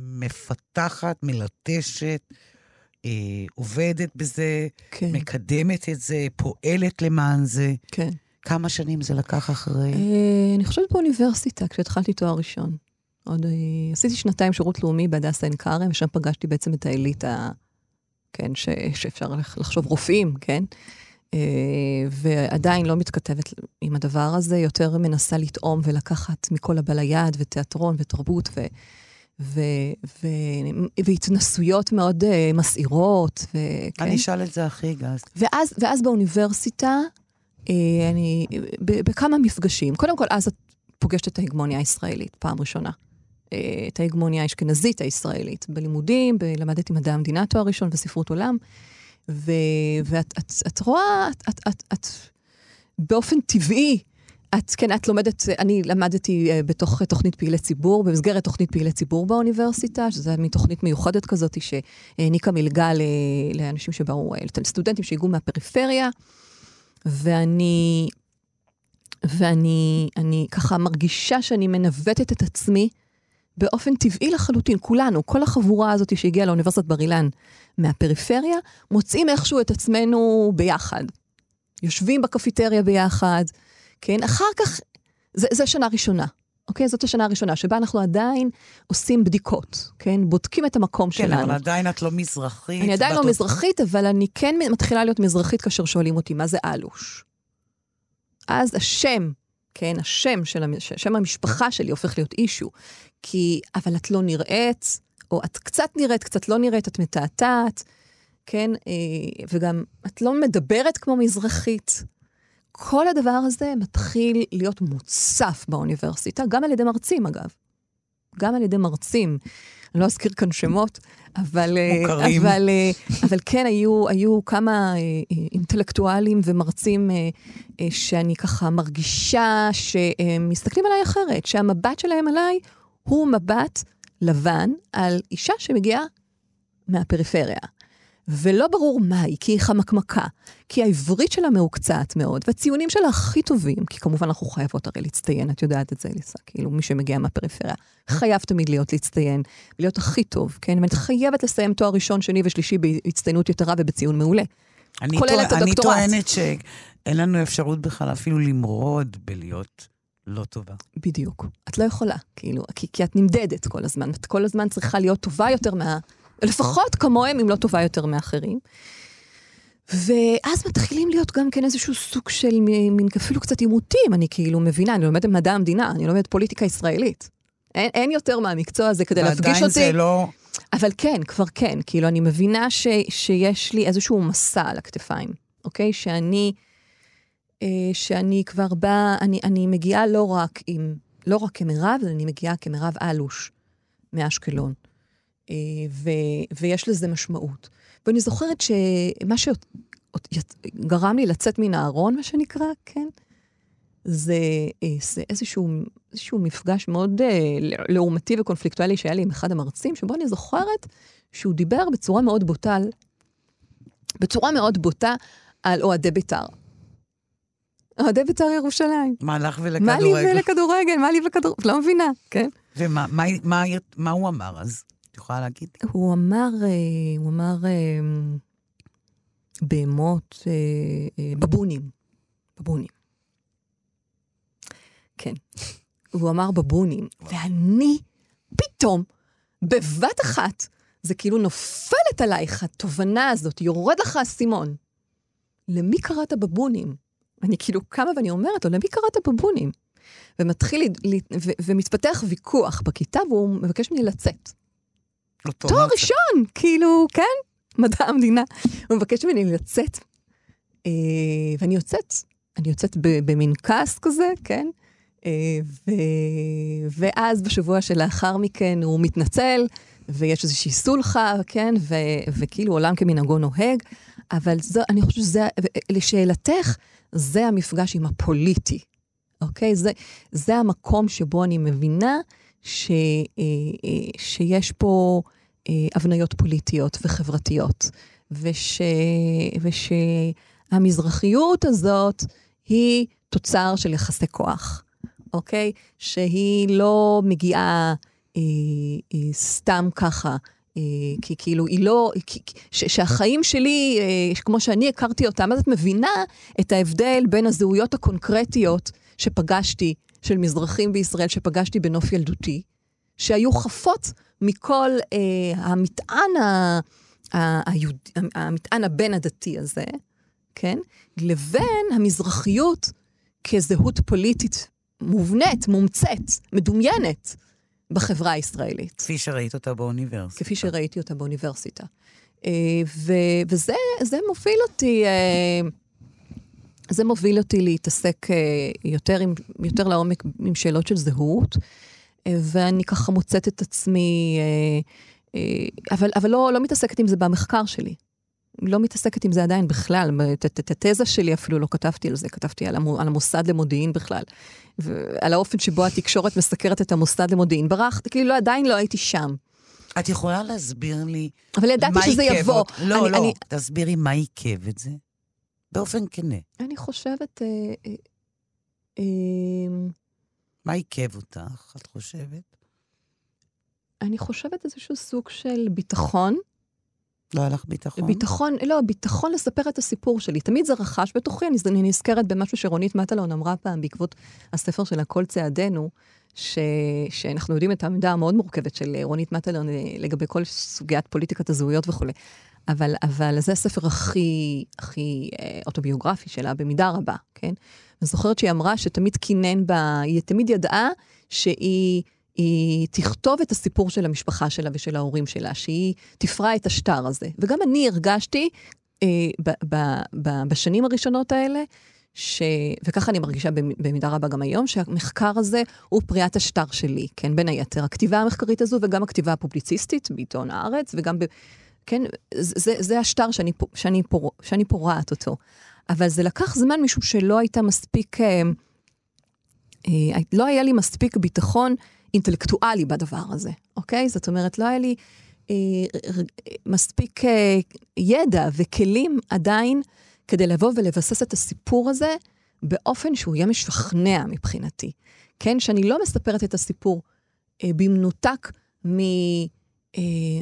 מפתחת, מלטשת, עובדת בזה, מקדמת את זה, פועלת למען זה. כן. כמה שנים זה לקח אחרי? אני חושבת באוניברסיטה, כשהתחלתי תואר ראשון. עוד עשיתי שנתיים שירות לאומי בהדסה עין כרם, ושם פגשתי בעצם את האליטה, כן, שאפשר לחשוב רופאים, כן, ועדיין לא מתכתבת עם הדבר הזה, יותר מנסה לטעום ולקחת מכל הבא ליד, ותיאטרון ותרבות, והתנסויות מאוד מסעירות. אני אשאל את זה הכי גז. ואז באוניברסיטה, אני, בכמה מפגשים, קודם כל אז את פוגשת את ההגמוניה הישראלית, פעם ראשונה. את ההגמוניה האשכנזית הישראלית, בלימודים, למדתי מדע המדינה תואר ראשון וספרות עולם, ואת רואה, את באופן טבעי, את לומדת, אני למדתי בתוך תוכנית פעילי ציבור, במסגרת תוכנית פעילי ציבור באוניברסיטה, שזו מתוכנית מיוחדת כזאת, שהעניקה מלגה לאנשים שבאו, לסטודנטים שהגיעו מהפריפריה, ואני ככה מרגישה שאני מנווטת את עצמי באופן טבעי לחלוטין. כולנו, כל החבורה הזאת שהגיעה לאוניברסיטת בר אילן מהפריפריה, מוצאים איכשהו את עצמנו ביחד. יושבים בקפיטריה ביחד, כן? אחר כך, זה שנה ראשונה, אוקיי? זאת השנה הראשונה, שבה אנחנו עדיין עושים בדיקות, כן? בודקים את המקום שלנו. כן, אבל עדיין את לא מזרחית. אני עדיין לא מזרחית, אבל אני כן מתחילה להיות מזרחית כאשר שואלים אותי, מה זה אלוש? אז השם, כן, השם של שם המשפחה שלי הופך להיות אישו, כי, אבל את לא נראית, או את קצת נראית, קצת לא נראית, את מתעתעת, כן, וגם את לא מדברת כמו מזרחית. כל הדבר הזה מתחיל להיות מוצף באוניברסיטה, גם על ידי מרצים אגב. גם על ידי מרצים. אני לא אזכיר כאן שמות, אבל כן היו כמה אינטלקטואלים ומרצים שאני ככה מרגישה שהם מסתכלים עליי אחרת, שהמבט שלהם עליי הוא מבט לבן על אישה שמגיעה מהפריפריה. ולא ברור מהי, כי היא חמקמקה, כי העברית שלה מעוקצעת מאוד, והציונים שלה הכי טובים, כי כמובן אנחנו חייבות הרי להצטיין, את יודעת את זה, ליסה, כאילו מי שמגיע מהפריפריה, חייב תמיד להיות להצטיין, להיות הכי טוב, כן? ואני חייבת לסיים תואר ראשון, שני ושלישי בהצטיינות יתרה ובציון מעולה. אני טוענת שאין לנו אפשרות בכלל אפילו למרוד בלהיות לא טובה. בדיוק. את לא יכולה, כאילו, כי את נמדדת כל הזמן, את כל הזמן צריכה להיות טובה יותר לפחות כמוהם, אם לא טובה יותר מאחרים. ואז מתחילים להיות גם כן איזשהו סוג של מין אפילו קצת עימותים, אני כאילו מבינה, אני לומדת מדע המדינה, אני לומדת פוליטיקה ישראלית. אין יותר מהמקצוע הזה כדי להפגיש אותי. זה לא... אבל כן, כבר כן, כאילו אני מבינה שיש לי איזשהו מסע על הכתפיים, אוקיי? שאני כבר באה, אני מגיעה לא רק כמירב, אני מגיעה כמירב אלוש מאשקלון. ויש לזה משמעות. ואני זוכרת שמה שגרם לי לצאת מן הארון, מה שנקרא, כן? זה איזשהו מפגש מאוד לעומתי וקונפליקטואלי שהיה לי עם אחד המרצים, שבו אני זוכרת שהוא דיבר בצורה מאוד בוטה על אוהדי בית"ר. אוהדי בית"ר ירושלים. מה לך ולכדורגל? מה לי ולכדורגל? לא מבינה, כן? ומה הוא אמר אז? יכולה להגיד? הוא אמר בהמות, בבונים. כן. הוא אמר בבונים, ואני פתאום, בבת אחת, זה כאילו נופלת עלייך התובנה הזאת, יורד לך הסימון. למי קראת בבונים? אני כאילו קמה ואני אומרת לו, למי קראת בבונים? ומתחיל, ומתפתח ויכוח בכיתה, והוא מבקש ממני לצאת. תואר ראשון, כאילו, כן? מדע המדינה. הוא מבקש ממני לצאת. ואני יוצאת. אני יוצאת במין כעס כזה, כן? ואז בשבוע שלאחר מכן הוא מתנצל, ויש איזושהי סולחה, כן? וכאילו עולם כמנהגו נוהג. אבל אני חושבת שזה, לשאלתך, זה המפגש עם הפוליטי. אוקיי? זה המקום שבו אני מבינה שיש פה הבניות פוליטיות וחברתיות, ושהמזרחיות הזאת היא תוצר של יחסי כוח, אוקיי? שהיא לא מגיעה סתם ככה, כי כאילו היא לא, שהחיים שלי, כמו שאני הכרתי אותם, אז את מבינה את ההבדל בין הזהויות הקונקרטיות שפגשתי, של מזרחים בישראל שפגשתי בנוף ילדותי, שהיו חפות מכל המטען הבין הדתי הזה, כן? לבין המזרחיות כזהות פוליטית מובנית, מומצאת, מדומיינת בחברה הישראלית. כפי שראית אותה באוניברסיטה. כפי שראיתי אותה באוניברסיטה. וזה מוביל אותי... זה מוביל אותי להתעסק יותר לעומק עם שאלות של זהות, ואני ככה מוצאת את עצמי, אבל לא מתעסקת עם זה במחקר שלי. לא מתעסקת עם זה עדיין בכלל. את התזה שלי אפילו לא כתבתי על זה, כתבתי על המוסד למודיעין בכלל, ועל האופן שבו התקשורת מסקרת את המוסד למודיעין. ברחתי, כאילו עדיין לא הייתי שם. את יכולה להסביר לי מה עיכב? לא, תסבירי מה עיכב את זה. באופן כנה. אני חושבת... מה עיכב אותך, את חושבת? אני חושבת איזשהו סוג של ביטחון. לא הלך ביטחון? ביטחון, לא, ביטחון לספר את הסיפור שלי. תמיד זה רכש בתוכי, אני נזכרת במשהו שרונית מטאלון אמרה פעם, בעקבות הספר של הכל צעדנו, שאנחנו יודעים את העמדה המאוד מורכבת של רונית מטאלון, לגבי כל סוגיית פוליטיקת הזהויות וכו'. אבל זה הספר הכי אוטוביוגרפי שלה, במידה רבה, כן? אני זוכרת שהיא אמרה שתמיד קינן בה, היא תמיד ידעה שהיא תכתוב את הסיפור של המשפחה שלה ושל ההורים שלה, שהיא תפרע את השטר הזה. וגם אני הרגשתי בשנים הראשונות האלה, וככה אני מרגישה במידה רבה גם היום, שהמחקר הזה הוא פריעת השטר שלי, כן? בין היתר, הכתיבה המחקרית הזו וגם הכתיבה הפובליציסטית בעיתון הארץ, וגם כן, זה השטר שאני פורעת אותו. אבל זה לקח זמן משום שלא הייתה מספיק, לא היה לי מספיק ביטחון אינטלקטואלי בדבר הזה, אוקיי? זאת אומרת, לא היה לי מספיק ידע וכלים עדיין כדי לבוא ולבסס את הסיפור הזה באופן שהוא יהיה משכנע מבחינתי. כן, שאני לא מספרת את הסיפור במנותק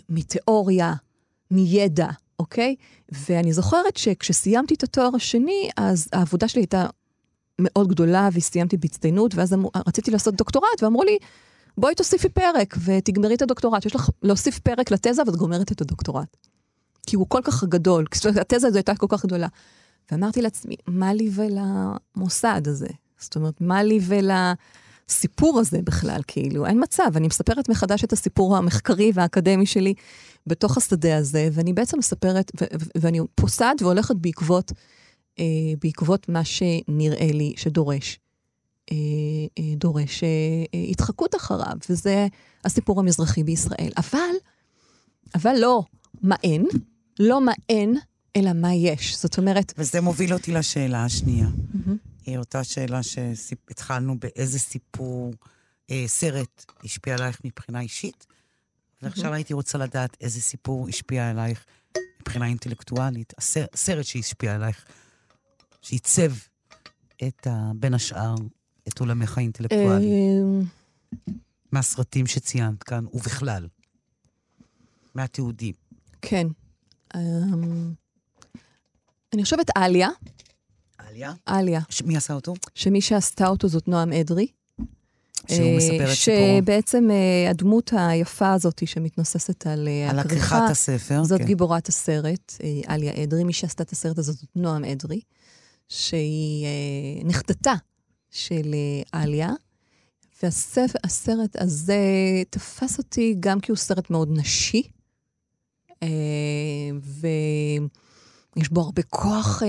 מתיאוריה, מידע, אוקיי? ואני זוכרת שכשסיימתי את התואר השני, אז העבודה שלי הייתה מאוד גדולה, וסיימתי בהצטיינות, ואז רציתי לעשות דוקטורט, ואמרו לי, בואי תוסיפי פרק, ותגמרי את הדוקטורט. יש לך להוסיף פרק לתזה, ואת גומרת את הדוקטורט. כי הוא כל כך גדול, התזה הזו הייתה כל כך גדולה. ואמרתי לעצמי, מה לי ולמוסד הזה? זאת אומרת, מה לי ולסיפור הזה בכלל? כאילו, אין מצב, אני מספרת מחדש את הסיפור המחקרי והאקדמי שלי, בתוך השדה הזה, ואני בעצם מספרת, ואני פוסעת והולכת בעקבות מה שנראה לי שדורש, התחקות אחריו, וזה הסיפור המזרחי בישראל. אבל לא מה אין, אלא מה יש. זאת אומרת... וזה מוביל אותי לשאלה השנייה. היא אותה שאלה שהתחלנו באיזה סיפור, סרט, השפיע עלייך מבחינה אישית, ועכשיו הייתי רוצה לדעת איזה סיפור השפיע עלייך מבחינה אינטלקטואלית, הסרט שהשפיע עלייך, שעיצב בין השאר את עולמך האינטלקטואלי. מהסרטים שציינת כאן, ובכלל, מהתיעודים. כן. אני חושבת אליה. אליה? אליה. מי עשה אותו? שמי שעשתה אותו זאת נועם עדרי. שהוא מספר את סיפורו. שבעצם הדמות היפה הזאת שמתנוססת על הכריכת הספר. זאת כן. גיבורת הסרט, אליה עדרי, מי שעשתה את הסרט הזאת, נועם עדרי, שהיא נכדתה של אליה, והסרט הזה תפס אותי גם כי הוא סרט מאוד נשי, ויש בו הרבה כוח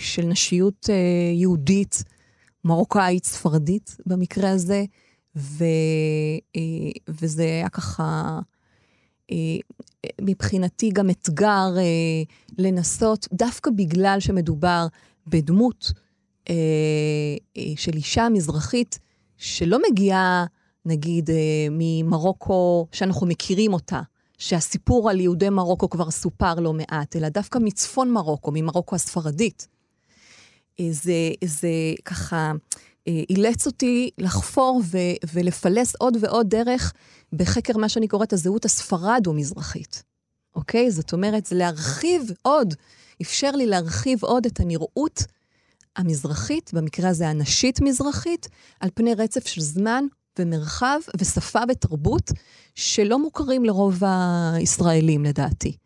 של נשיות יהודית, מרוקאית, ספרדית במקרה הזה, וזה היה ככה מבחינתי גם אתגר לנסות, דווקא בגלל שמדובר בדמות של אישה מזרחית, שלא מגיעה, נגיד, ממרוקו, שאנחנו מכירים אותה, שהסיפור על יהודי מרוקו כבר סופר לא מעט, אלא דווקא מצפון מרוקו, ממרוקו הספרדית. זה ככה אילץ אותי לחפור ולפלס עוד ועוד דרך בחקר מה שאני קוראת הזהות הספרדו-מזרחית. אוקיי? זאת אומרת, להרחיב עוד, אפשר לי להרחיב עוד את הנראות המזרחית, במקרה הזה הנשית-מזרחית, על פני רצף של זמן ומרחב ושפה ותרבות שלא מוכרים לרוב הישראלים לדעתי.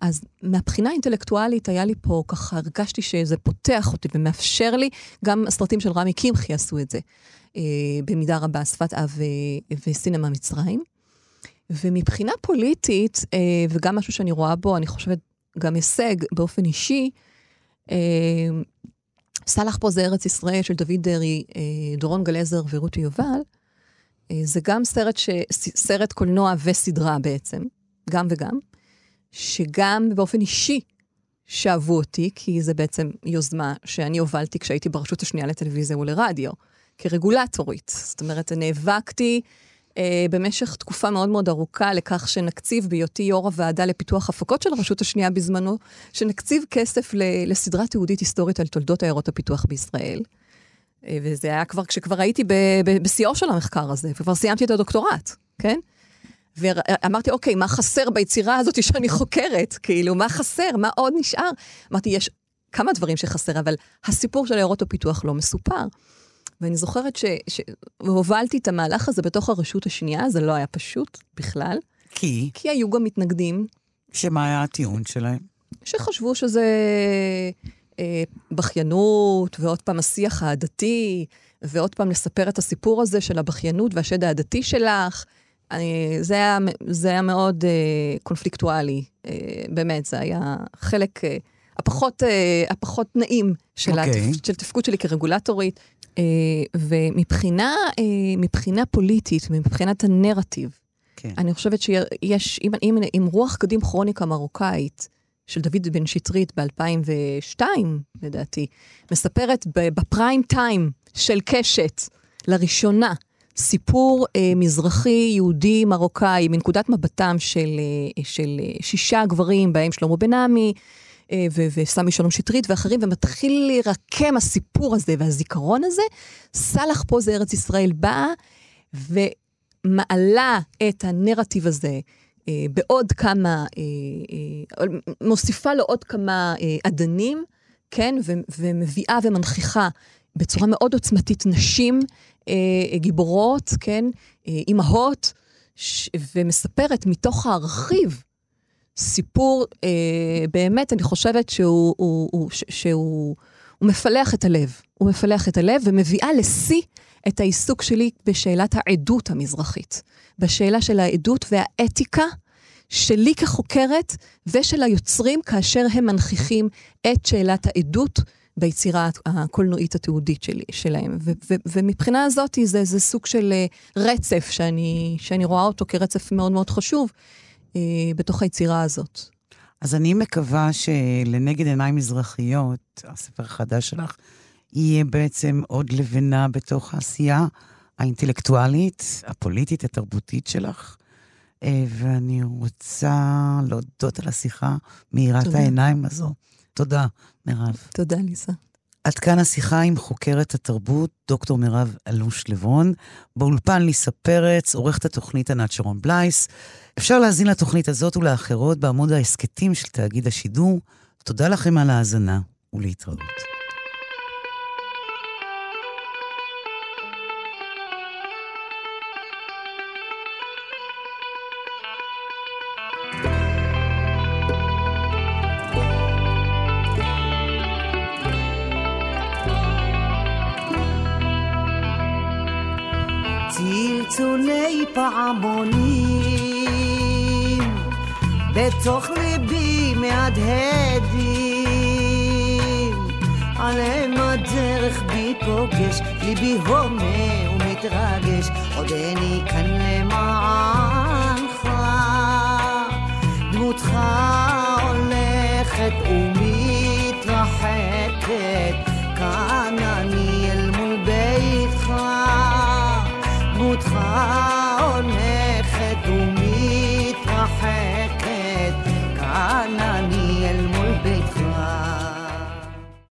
אז מהבחינה האינטלקטואלית היה לי פה, ככה הרגשתי שזה פותח אותי ומאפשר לי, גם הסרטים של רמי קימחי עשו את זה, במידה רבה, שפת אב וסינמה מצרים. ומבחינה פוליטית, וגם משהו שאני רואה בו, אני חושבת גם הישג באופן אישי, סלח פה זה ארץ ישראל של דוד דרי, דורון גלזר ורותי יובל, זה גם סרט קולנוע וסדרה בעצם, גם וגם, שגם באופן אישי שאהבו אותי, כי זה בעצם יוזמה שאני הובלתי כשהייתי ברשות השנייה לטלוויזיה ולרדיו, כרגולטורית. זאת אומרת, נאבקתי במשך תקופה מאוד מאוד ארוכה לכך שנקציב בהיותי יו"ר הוועדה לפיתוח הפקות של הרשות השנייה בזמנו, שנקציב כסף לסדרה תיעודית היסטורית על תולדות עיירות הפיתוח בישראל. וזה היה כבר, כשכבר הייתי בשיאו של המחקר הזה, וכבר סיימתי את הדוקטורט, כן? ואמרתי, אוקיי, מה חסר ביצירה הזאת שאני חוקרת? כאילו, מה חסר? מה עוד נשאר? אמרתי, יש כמה דברים שחסר, אבל הסיפור של עיירות הפיתוח לא מסופר. ואני זוכרת שהובלתי את המהלך הזה בתוך הרשות השנייה, זה לא היה פשוט בכלל. כי? כי היו גם מתנגדים. שמה היה הטיעון שלהם? שחשבו שזה בכיינות, ועוד פעם השיח העדתי, ועוד פעם לספר את הסיפור הזה של הבכיינות והשד העדתי שלך. זה היה מאוד קונפליקטואלי, באמת, זה היה חלק הפחות נעים של תפקוד שלי כרגולטורית, ומבחינה פוליטית, מבחינת הנרטיב, אני חושבת שיש, אם רוח קדים כרוניקה מרוקאית, של דוד בן שיטרית ב-2002, לדעתי, מספרת בפריים טיים של קשת, לראשונה, סיפור מזרחי, יהודי, מרוקאי, מנקודת מבטם של שישה גברים, בהם שלמה בנעמי, וסמי שלום שטרית ואחרים, ומתחיל להירקם הסיפור הזה והזיכרון הזה, סלח פה זה ארץ ישראל באה, ומעלה את הנרטיב הזה, בעוד כמה, מוסיפה לו עוד כמה עדנים, כן, ומביאה ומנכיחה בצורה מאוד עוצמתית נשים, גיבורות, כן, אימהות, ומספרת מתוך הארכיב סיפור, באמת אני חושבת שהוא מפלח את הלב, הוא מפלח את הלב ומביאה לשיא את העיסוק שלי בשאלת העדות המזרחית, בשאלה של העדות והאתיקה שלי כחוקרת ושל היוצרים כאשר הם מנכיחים את שאלת העדות ביצירה הקולנועית התיעודית שלהם. ומבחינה הזאת זה סוג של רצף שאני רואה אותו כרצף מאוד מאוד חשוב בתוך היצירה הזאת. אז אני מקווה שלנגד עיניים מזרחיות, הספר החדש שלך, יהיה בעצם עוד לבנה בתוך העשייה האינטלקטואלית, הפוליטית, התרבותית שלך. ואני רוצה להודות על השיחה מהירת העיניים הזו. תודה, מירב. תודה, ליסה. עד כאן השיחה עם חוקרת התרבות, דוקטור מירב אלוש לברון, באולפן ליסה פרץ, עורכת התוכנית ענת שרון בלייס. אפשר להזין לתוכנית הזאת ולאחרות בעמוד ההסקטים של תאגיד השידור. תודה לכם על ההאזנה ולהתראות. פעמונים בתוך ליבי מהדהדים עליהם הדרך בי פוגש ליבי הומה ומתרגש עוד אני כאן למענך דמותך הולכת ומתרחקת כאן אני אל מול ביתך דמותך